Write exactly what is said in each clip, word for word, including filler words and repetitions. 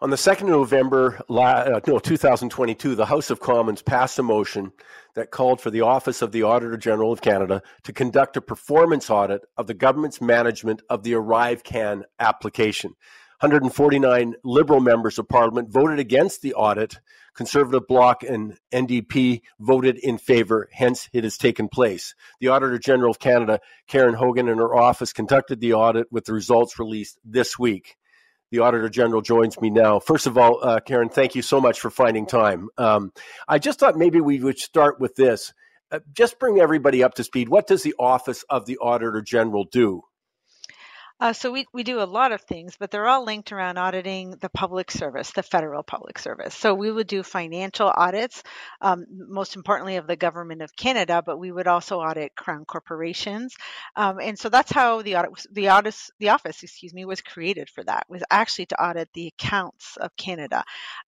On the second of November, no, twenty twenty-two, the House of Commons passed a motion that called for the Office of the Auditor General of Canada to conduct a performance audit of the government's management of the ArriveCAN application. one hundred forty-nine Liberal members of Parliament voted against the audit. Conservative Bloc and N D P voted in favor, hence it has taken place. The Auditor General of Canada, Karen Hogan, and her office conducted the audit with the results released this week. The Auditor General joins me now. First of all, uh, Karen, thank you so much for finding time. Um, I just thought maybe we would start with this. Uh, just bring everybody up to speed. What does the Office of the Auditor General do? Uh, so we, we do a lot of things, but they're all linked around auditing the public service, the federal public service. So we would do financial audits, um, most importantly of the government of Canada, but we would also audit Crown corporations. Um, and so that's how the audit, was, the, audit, the office, excuse me, was created for that, was actually to audit the accounts of Canada.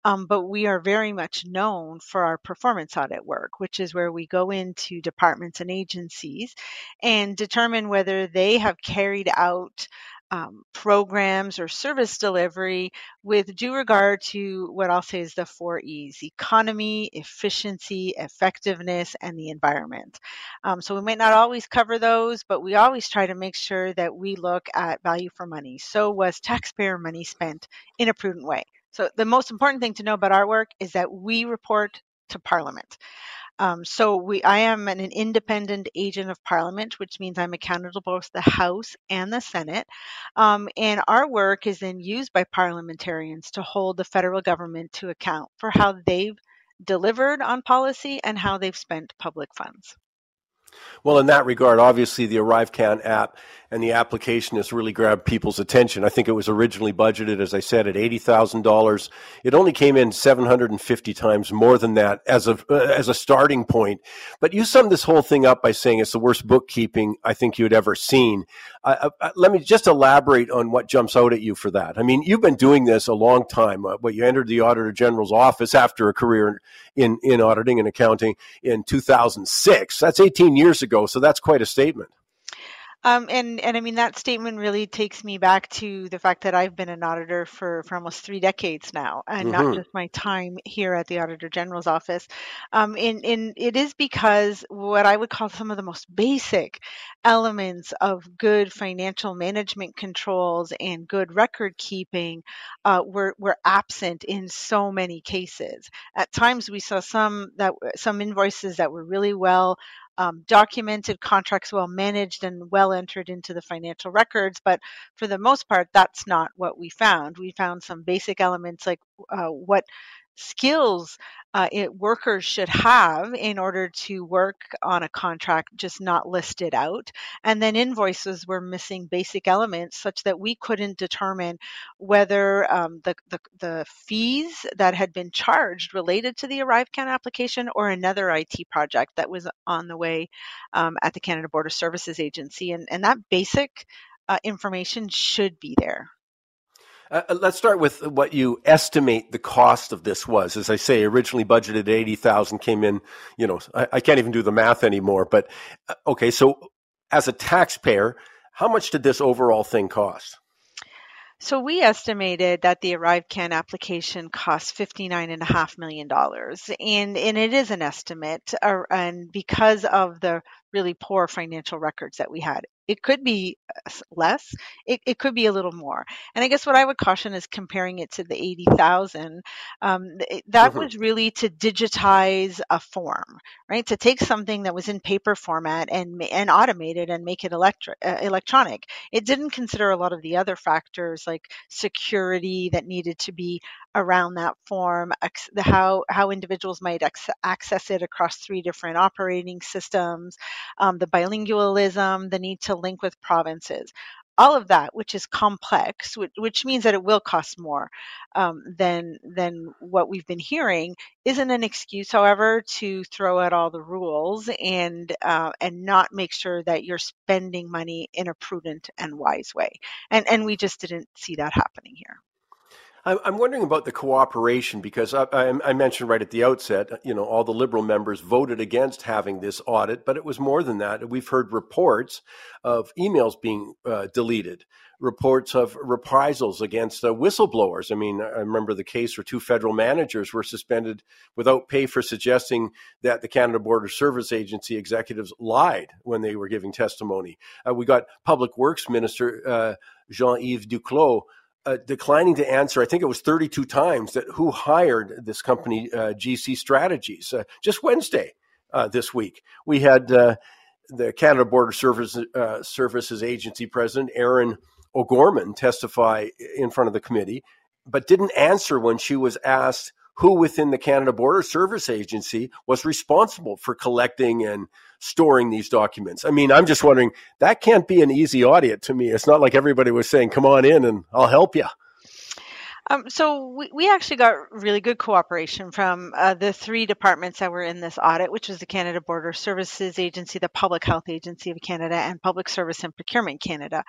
Um, but we are very much known for our performance audit work, which is where we go into departments and agencies and determine whether they have carried out Um, programs or service delivery with due regard to what I'll say is the four E's: economy, efficiency, effectiveness, and the environment. Um, so we might not always cover those, but we always try to make sure that we look at value for money. So was taxpayer money spent in a prudent way? So the most important thing to know about our work is that we report to Parliament. Um, so we, I am an, an independent agent of Parliament, which means I'm accountable to both the House and the Senate. Um, and our work is then used by parliamentarians to hold the federal government to account for how they've delivered on policy and how they've spent public funds. Well, in that regard, obviously the ArriveCAN app and the application has really grabbed people's attention. I think it was originally budgeted, as I said, at eighty thousand dollars. It only came in seven hundred fifty times more than that as a, uh, as a starting point. But you summed this whole thing up by saying it's the worst bookkeeping I think you had ever seen. Uh, uh, let me just elaborate on what jumps out at you for that. I mean, you've been doing this a long time. Uh, well, you entered the Auditor General's office after a career in, in auditing and accounting in two thousand six. That's eighteen years ago, so that's quite a statement. Um, and, and I mean, that statement really takes me back to the fact that I've been an auditor for, for almost three decades now, and mm-hmm. not just my time here at the Auditor General's office. Um, and, and it is because what I would call some of the most basic elements of good financial management controls and good record keeping uh, were, were absent in so many cases. At times, we saw some that some invoices that were really well Um, documented, contracts well managed, and well entered into the financial records. But for the most part, that's not what we found. We found some basic elements like uh, what skills uh, it, workers should have in order to work on a contract, just not listed out. And then invoices were missing basic elements such that we couldn't determine whether um, the, the, the fees that had been charged related to the ArriveCAN application or another I T project that was on the way um, at the Canada Border Services Agency. And, and that basic uh, information should be there. Uh, let's start with what you estimate the cost of this was. As I say, originally budgeted at eighty thousand, came in, you know, I, I can't even do the math anymore. But uh, okay, so as a taxpayer, how much did this overall thing cost? So we estimated that the ArriveCAN application cost fifty-nine point five million dollars. And, and it is an estimate, uh, and because of the really poor financial records that we had. It could be less. It, it could be a little more. And I guess what I would caution is comparing it to the eighty thousand. Um, that mm-hmm. was really to digitize a form, right? To take something that was in paper format and and automate it and make it electri- uh, electronic. It didn't consider a lot of the other factors like security that needed to be around that form, ex- the how how individuals might ex- access it across three different operating systems, um, the bilingualism, the need to link with provinces, all of that, which is complex, which, which means that it will cost more um, than than what we've been hearing. Isn't an excuse, however, to throw out all the rules and uh, and not make sure that you're spending money in a prudent and wise way. And and we just didn't see that happening here. I'm wondering about the cooperation, because I, I mentioned right at the outset, you know, all the Liberal members voted against having this audit, but it was more than that. We've heard reports of emails being uh, deleted, reports of reprisals against uh, whistleblowers. I mean, I remember the case where two federal managers were suspended without pay for suggesting that the Canada Border Service Agency executives lied when they were giving testimony. Uh, we got Public Works Minister uh, Jean-Yves Duclos Uh, declining to answer, I think it was thirty-two times, that who hired this company, uh, G C Strategies. Uh, just Wednesday uh, this week, we had uh, the Canada Border Service, uh, Services Agency President Erin O'Gorman testify in front of the committee, but didn't answer when she was asked who within the Canada Border Service Agency was responsible for collecting and storing these documents. I mean, I'm just wondering, that can't be an easy audit to me. It's not like everybody was saying, come on in and I'll help you. Um, so we, we actually got really good cooperation from uh, the three departments that were in this audit, which was the Canada Border Services Agency, the Public Health Agency of Canada, and Public Service and Procurement Canada.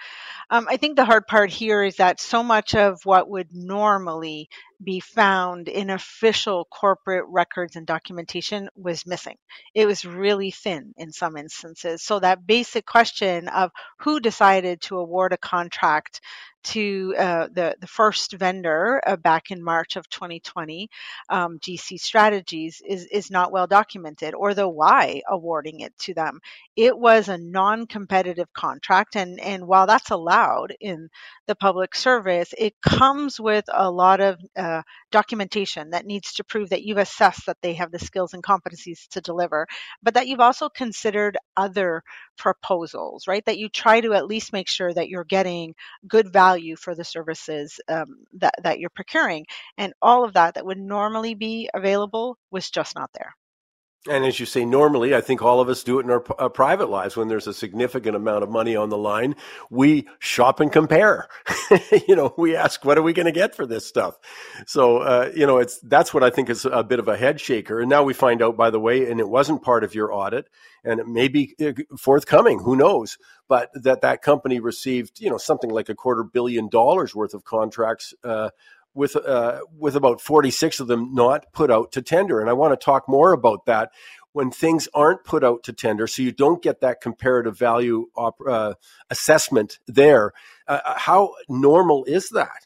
Um, I think the hard part here is that so much of what would normally be found in official corporate records and documentation was missing. It was really thin in some instances. So that basic question of who decided to award a contract to uh, the, the first vendor uh, back in March of twenty twenty, um, G C Strategies, is, is not well documented, or the why awarding it to them. It was a non-competitive contract, and, and while that's allowed in the public service, it comes with a lot of uh, documentation that needs to prove that you've assessed that they have the skills and competencies to deliver, but that you've also considered other proposals, right? That you try to at least make sure that you're getting good value value for the services um, that, that you're procuring. And all of that that would normally be available was just not there. And as you say, normally, I think all of us do it in our, our private lives. When there's a significant amount of money on the line, we shop and compare. You know, we ask, what are we going to get for this stuff? So, uh, you know, it's that's what I think is a bit of a head shaker. And now we find out, by the way, and it wasn't part of your audit, and it may be forthcoming, who knows, but that that company received, you know, something like a quarter billion dollars worth of contracts uh with uh, with about forty-six of them not put out to tender. And I want to talk more about that when things aren't put out to tender, so you don't get that comparative value op- uh, assessment there. Uh, how normal is that?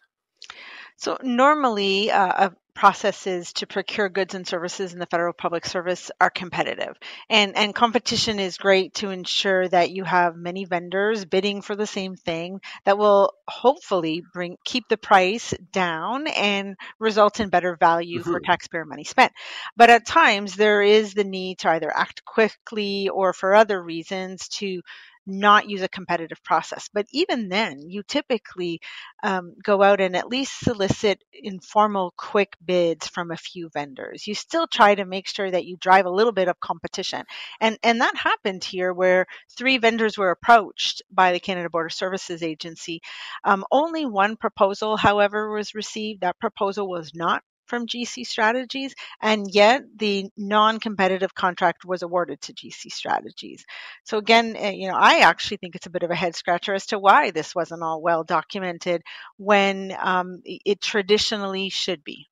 So normally, uh, a processes to procure goods and services in the federal public service are competitive. And, and competition is great to ensure that you have many vendors bidding for the same thing that will hopefully bring keep the price down and result in better value mm-hmm. for taxpayer money spent. But at times, there is the need to either act quickly or for other reasons to not use a competitive process. But even then, you typically um, go out and at least solicit informal quick bids from a few vendors. You still try to make sure that you drive a little bit of competition. And, and that happened here, where three vendors were approached by the Canada Border Services Agency. Um, only one proposal, however, was received. That proposal was not from G C Strategies, and yet the non-competitive contract was awarded to G C Strategies. So again, you know, I actually think it's a bit of a head scratcher as to why this wasn't all well documented when um, it traditionally should be.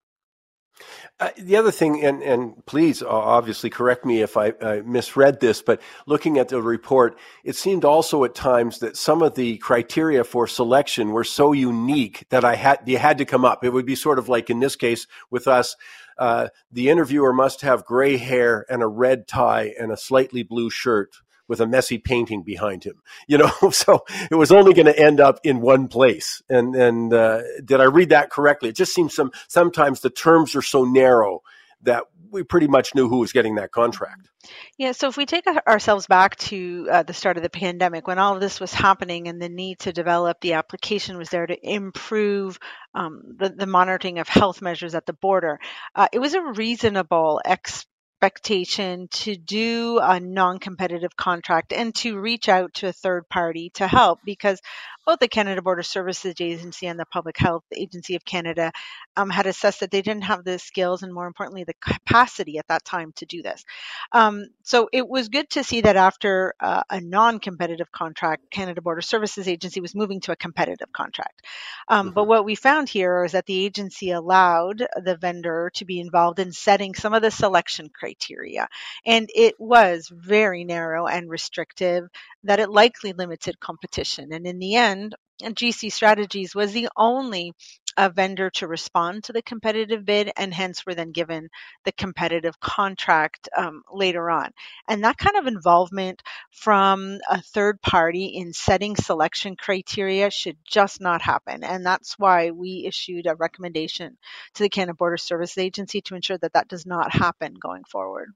Uh, the other thing, and, and please uh, obviously correct me if I uh, misread this, but looking at the report, it seemed also at times that some of the criteria for selection were so unique that I had you had to come up. It would be sort of like in this case with us, uh, the interviewer must have gray hair and a red tie and a slightly blue shirt with a messy painting behind him, you know, so it was only going to end up in one place. And and uh, did I read that correctly? It just seems some sometimes the terms are so narrow that we pretty much knew who was getting that contract. Yeah, so if we take ourselves back to uh, the start of the pandemic, when all of this was happening and the need to develop the application was there to improve um, the, the monitoring of health measures at the border, uh, it was a reasonable expectation. expectation to do a non-competitive contract and to reach out to a third party to help, because both the Canada Border Services Agency and the Public Health Agency of Canada um, had assessed that they didn't have the skills and, more importantly, the capacity at that time to do this. Um, so it was good to see that after uh, a non-competitive contract, Canada Border Services Agency was moving to a competitive contract. Um, mm-hmm. But what we found here is that the agency allowed the vendor to be involved in setting some of the selection criteria, and it was very narrow and restrictive, that it likely limited competition. And in the end, G C Strategies was the only uh, vendor to respond to the competitive bid, and hence were then given the competitive contract um, later on. And that kind of involvement from a third party in setting selection criteria should just not happen. And that's why we issued a recommendation to the Canada Border Services Agency to ensure that that does not happen going forward.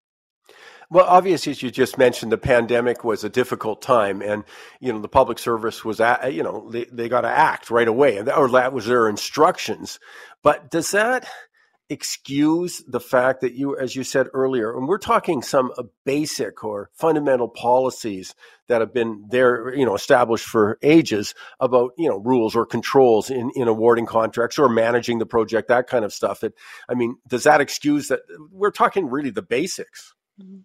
Well, obviously, as you just mentioned, the pandemic was a difficult time, and you know the public service was, at, you know, they, they got to act right away, and that, or that was their instructions. But does that excuse the fact that you, as you said earlier, and we're talking some basic or fundamental policies that have been there, you know, established for ages about, you know, rules or controls in, in awarding contracts or managing the project, that kind of stuff. It, I mean, does that excuse that? We're talking really the basics. Mm-hmm.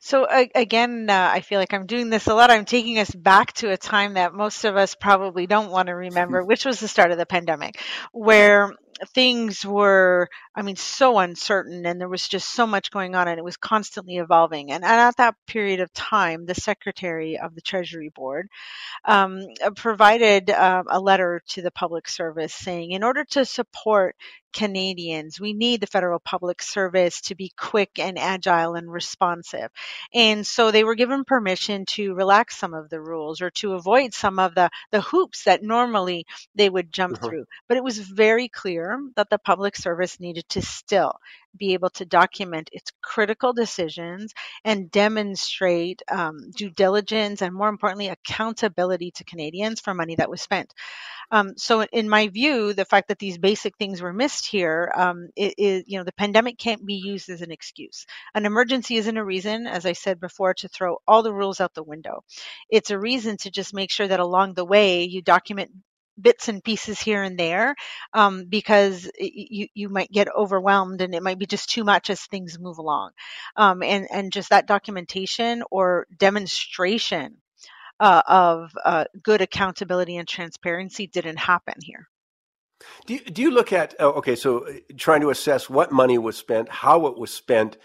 So uh, again, uh, I feel like I'm doing this a lot. I'm taking us back to a time that most of us probably don't want to remember, which was the start of the pandemic, where things were, I mean, so uncertain, and there was just so much going on, and it was constantly evolving. And at that period of time, the Secretary of the Treasury Board um, provided uh, a letter to the public service saying, in order to support Canadians, we need the federal public service to be quick and agile and responsive. And so they were given permission to relax some of the rules or to avoid some of the, the hoops that normally they would jump uh-huh. through. But it was very clear that the public service needed to still be able to document its critical decisions and demonstrate um, due diligence and, more importantly, accountability to Canadians for money that was spent. Um, so in my view, the fact that these basic things were missed here um, is, you know, the pandemic can't be used as an excuse. An emergency isn't a reason, as I said before, to throw all the rules out the window. It's a reason to just make sure that along the way you document bits and pieces here and there, um, because you, you might get overwhelmed and it might be just too much as things move along. Um, and, and just that documentation or demonstration uh, of uh, good accountability and transparency didn't happen here. Do you, do you look at, oh, okay, so trying to assess what money was spent, how it was spent,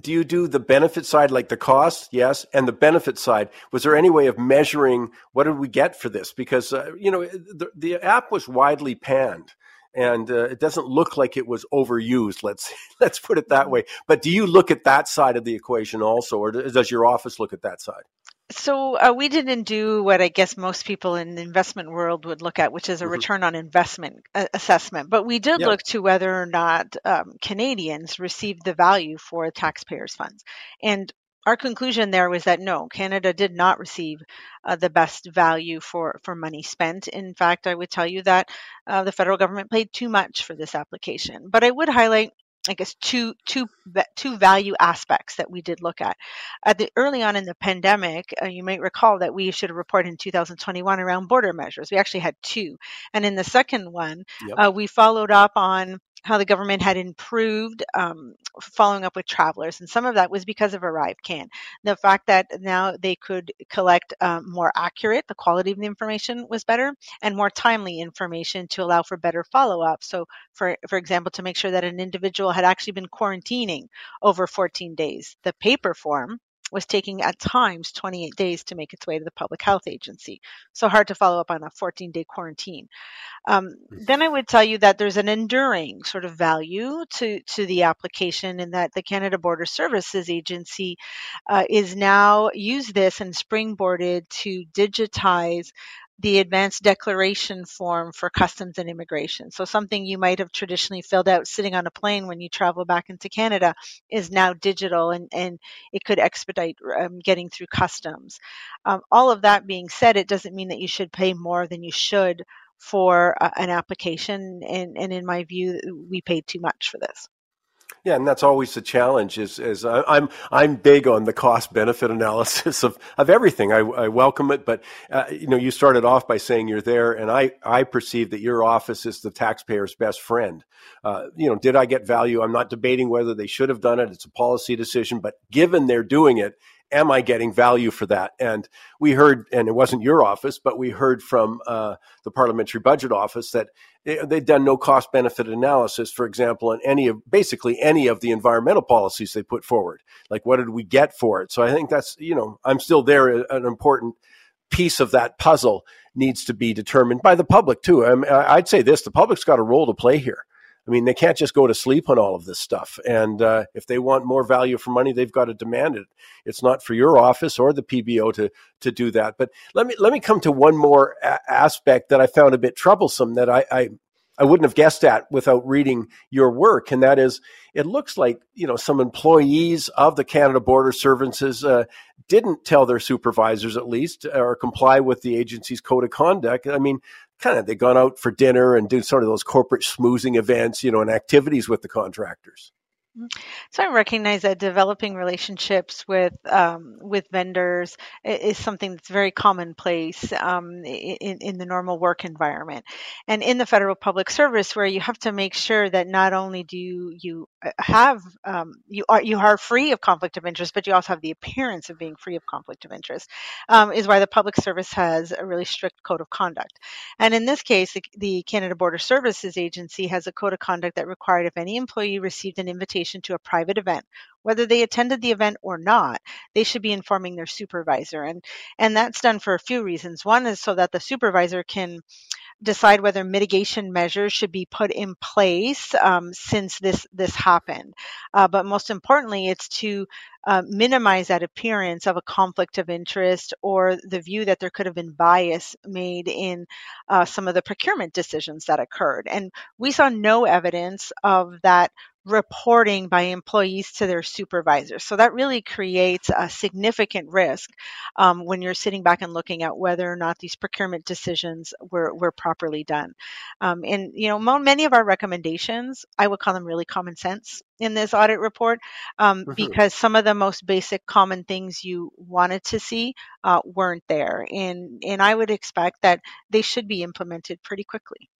do you do the benefit side, like the cost? Yes. And the benefit side, was there any way of measuring what did we get for this? Because, uh, you know, the, the app was widely panned, and uh, it doesn't look like it was overused. Let's let's put it that way. But do you look at that side of the equation also, or does your office look at that side? So uh, we didn't do what I guess most people in the investment world would look at, which is a mm-hmm. return on investment assessment. But we did yeah. look to whether or not um, Canadians received the value for taxpayers' funds. And our conclusion there was that no, Canada did not receive uh, the best value for, for money spent. In fact, I would tell you that uh, the federal government paid too much for this application. But I would highlight I guess two, two, two value aspects that we did look at. At the early on in the pandemic, uh, you might recall that we issued a report in two thousand twenty-one around border measures. We actually had two, and in the second one, yep. uh, we followed up on how the government had improved um, following up with travelers. And some of that was because of ArriveCAN. The fact that now they could collect um, more accurate, the quality of the information was better, and more timely information to allow for better follow-up. So, for, for example, to make sure that an individual had actually been quarantining over fourteen days. The paper form was taking at times twenty-eight days to make its way to the public health agency. So hard to follow up on a fourteen-day quarantine. Um, then I would tell you that there's an enduring sort of value to, to the application, and that the Canada Border Services Agency uh, is now used this and springboarded to digitize the advanced declaration form for customs and immigration. So something you might have traditionally filled out sitting on a plane when you travel back into Canada is now digital, and, and it could expedite um, getting through customs. Um, all of that being said, it doesn't mean that you should pay more than you should for uh, an application. And, and in my view, we paid too much for this. Yeah, and that's always the challenge. Is is I, I'm I'm big on the cost benefit analysis of, of everything. I, I welcome it, but uh, you know, you started off by saying you're there, and I I perceive that your office is the taxpayer's best friend. Uh, you know, did I get value? I'm not debating whether they should have done it. It's a policy decision, but given they're doing it, am I getting value for that? And we heard, and it wasn't your office, but we heard from uh, the Parliamentary Budget Office that they, they've done no cost-benefit analysis, for example, on any of, basically any of the environmental policies they put forward. Like, what did we get for it? So I think that's, you know, I'm still there. An important piece of that puzzle needs to be determined by the public too. I mean, I'd say this, the public's got a role to play here. I mean, they can't just go to sleep on all of this stuff. And uh, if they want more value for money, they've got to demand it. It's not for your office or the P B O to to do that. But let me let me come to one more a- aspect that I found a bit troublesome that I, I I wouldn't have guessed at without reading your work, and that is, it looks like, you know, some employees of the Canada Border Services uh, didn't tell their supervisors, at least, or comply with the agency's code of conduct. I mean, kind of, they gone out for dinner and do sort of those corporate schmoozing events, you know, and activities with the contractors. So I recognize that developing relationships with um, with vendors is something that's very commonplace um, in, in the normal work environment. And in the federal public service, where you have to make sure that not only do you have, um, you are you are free of conflict of interest, but you also have the appearance of being free of conflict of interest, um, is why the public service has a really strict code of conduct. And in this case, the, the Canada Border Services Agency has a code of conduct that required if any employee received an invitation to a private event, whether they attended the event or not, they should be informing their supervisor. And, and that's done for a few reasons. One is so that the supervisor can decide whether mitigation measures should be put in place um, since this, this happened. Uh, but most importantly, it's to uh, minimize that appearance of a conflict of interest or the view that there could have been bias made in uh, some of the procurement decisions that occurred. And we saw no evidence of that reporting by employees to their supervisors. So that really creates a significant risk um, when you're sitting back and looking at whether or not these procurement decisions were, were properly done. Um, and, you know, many of our recommendations, I would call them really common sense in this audit report, um, mm-hmm. because some of the most basic common things you wanted to see uh, weren't there. And, and I would expect that they should be implemented pretty quickly.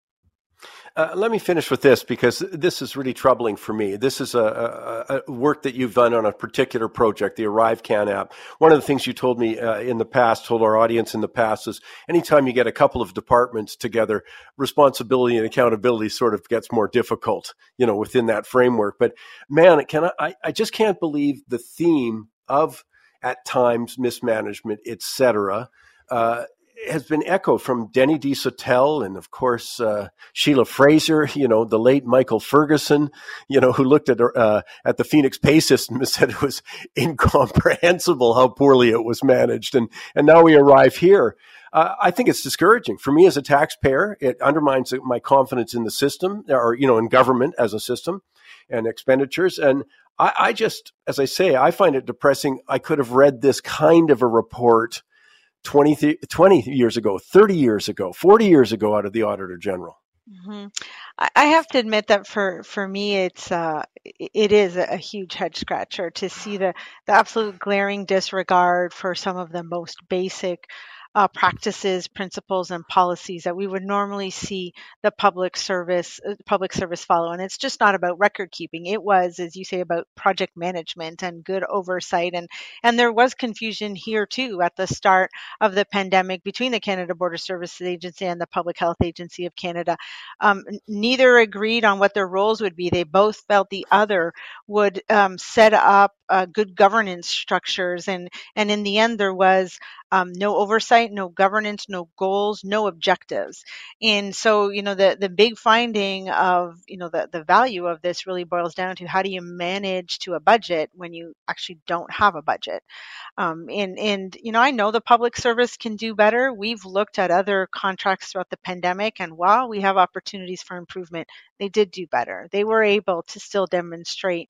Uh, let me finish with this, because this is really troubling for me. This is a, a, a work that you've done on a particular project, the ArriveCAN app. One of the things you told me uh, in the past, told our audience in the past, is anytime you get a couple of departments together, responsibility and accountability sort of gets more difficult, you know, within that framework. But man, can I, I, I just can't believe the theme of, at times, mismanagement, et cetera, uh, has been echoed from Denny DeSotel and, of course, uh, Sheila Fraser, you know, the late Michael Ferguson, you know, who looked at uh, at the Phoenix pay system and said it was incomprehensible how poorly it was managed. And, and now we arrive here. Uh, I think it's discouraging for me as a taxpayer. It undermines my confidence in the system, or, you know, in government as a system and expenditures. And I, I just, as I say, I find it depressing. I could have read this kind of a report twenty, twenty years ago, thirty years ago, forty years ago out of the Auditor General. Mm-hmm. I have to admit that for, for me, it's uh, it is a huge head scratcher to see the, the absolute glaring disregard for some of the most basic Uh, practices, principles, and policies that we would normally see the public service public service follow. And it's just not about record keeping. It was, as you say, about project management and good oversight. And, and there was confusion here, too, at the start of the pandemic between the Canada Border Services Agency and the Public Health Agency of Canada. Um, neither agreed on what their roles would be. They both felt the other would um, set up uh, good governance structures. And, and in the end, there was um, no oversight, no governance, no goals, no objectives. And so, you know, the, the big finding of, you know, the, the value of this really boils down to how do you manage to a budget when you actually don't have a budget? Um, and, and, you know, I know the public service can do better. We've looked at other contracts throughout the pandemic, and while we have opportunities for improvement, they did do better. They were able to still demonstrate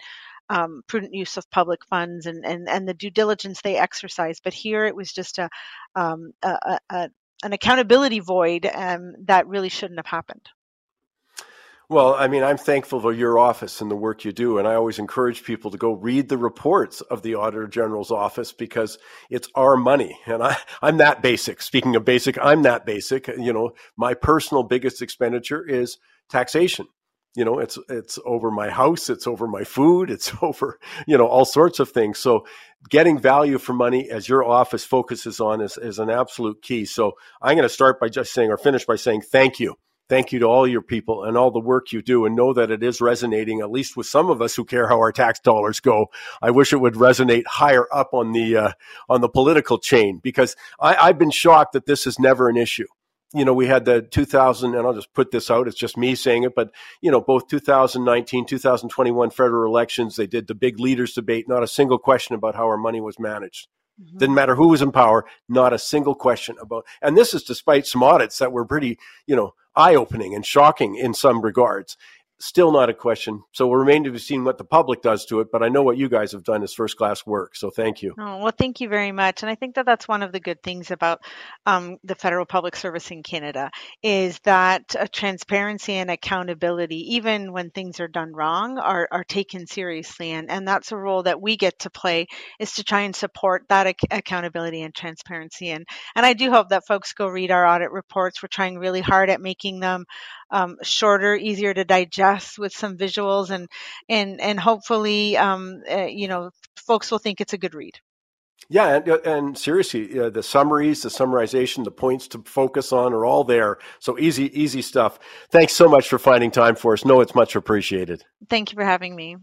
Um, prudent use of public funds and, and, and the due diligence they exercise. But here it was just a, um, a, a, a an accountability void um, that really shouldn't have happened. Well, I mean, I'm thankful for your office and the work you do, and I always encourage people to go read the reports of the Auditor General's office, because it's our money, and I, I'm that basic. Speaking of basic, I'm that basic. You know, my personal biggest expenditure is taxation. You know, it's it's over my house, it's over my food, it's over, you know, all sorts of things. So getting value for money, as your office focuses on, is, is an absolute key. So I'm going to start by just saying, or finish by saying, thank you. Thank you to all your people and all the work you do, and know that it is resonating, at least with some of us who care how our tax dollars go. I wish it would resonate higher up on the uh, on the political chain, because I, I've been shocked that this is never an issue. You know, we had the two thousand, and I'll just put this out, it's just me saying it, but, you know, both two thousand nineteen, two thousand twenty-one federal elections, they did the big leaders debate, not a single question about how our money was managed. Mm-hmm. Didn't matter who was in power, not a single question about, and this is despite some audits that were pretty, you know, eye-opening and shocking in some regards. Still not a question. So we'll remain to be seen what the public does to it, but I know what you guys have done is first-class work. So thank you. Oh, well, thank you very much. And I think that that's one of the good things about um, the federal public service in Canada, is that uh, transparency and accountability, even when things are done wrong, are, are taken seriously. And, and that's a role that we get to play, is to try and support that ac- accountability and transparency. And, and I do hope that folks go read our audit reports. We're trying really hard at making them Um, shorter, easier to digest, with some visuals, and and and hopefully, um, uh, you know, folks will think it's a good read. Yeah, and, and seriously, uh, the summaries, the summarization, the points to focus on are all there. So easy, easy stuff. Thanks so much for finding time for us. No, it's much appreciated. Thank you for having me.